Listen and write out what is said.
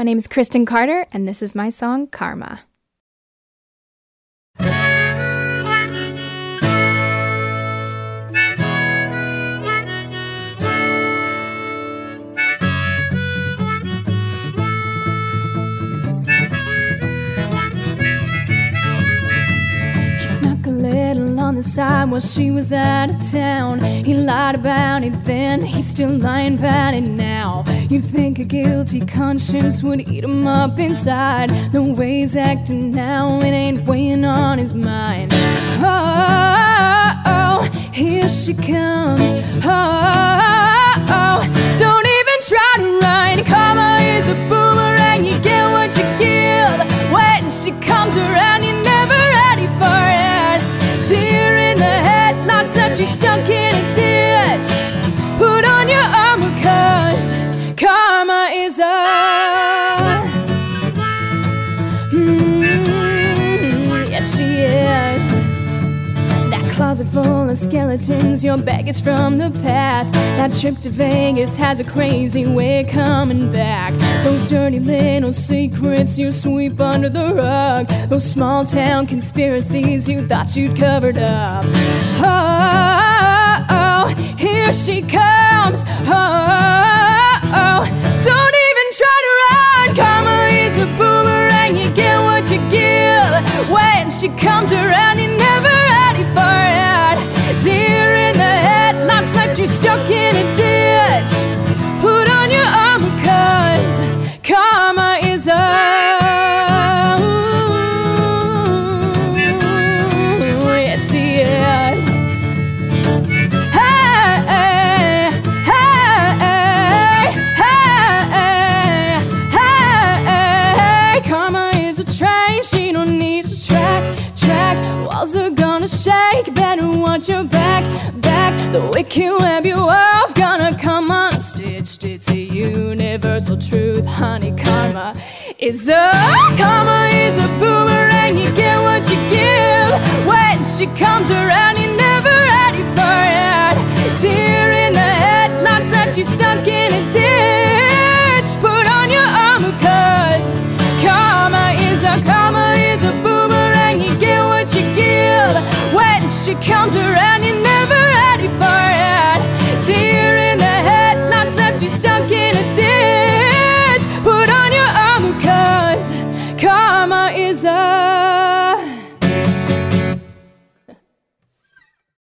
My name is Kristin Carter, and this is my song, Karma. On the side while she was out of town. He lied about it then, he's still lying about it now. You'd think a guilty conscience would eat him up inside. The way he's acting now, it ain't weighing on his mind. Oh, oh, oh, oh, here she comes. Oh, oh, oh, don't even try to run. Karma is a boomerang, you get what you give. When she comes around, you're never ready for it. Deer in the headlights, empty, stunk in a ditch. Put on your armor, 'cause karma is a yes, she is. That closet full of skeletons, your baggage from the past. That trip to Vegas has a crazy way of coming back. Those dirty little secrets you sweep under the rug. Those small town conspiracies you thought you'd covered up. Oh, oh, oh, oh, here she comes. Oh, oh, oh, don't even try to run. Karma is a boomerang, you get what you give. When she comes around, you're never ready for it. Deer in the headlights, left you stuck in a ditch. Put on your armor, 'cause karma is a yes, she is. Hey, hey, hey, hey, hey, hey. Karma is a train, she don't need a track. Walls are gonna shake, better watch your back. The wick can web you off, gonna come on a stitch. It's a universal truth, honey. Karma is a boomerang, you get what you give. When she comes around, you never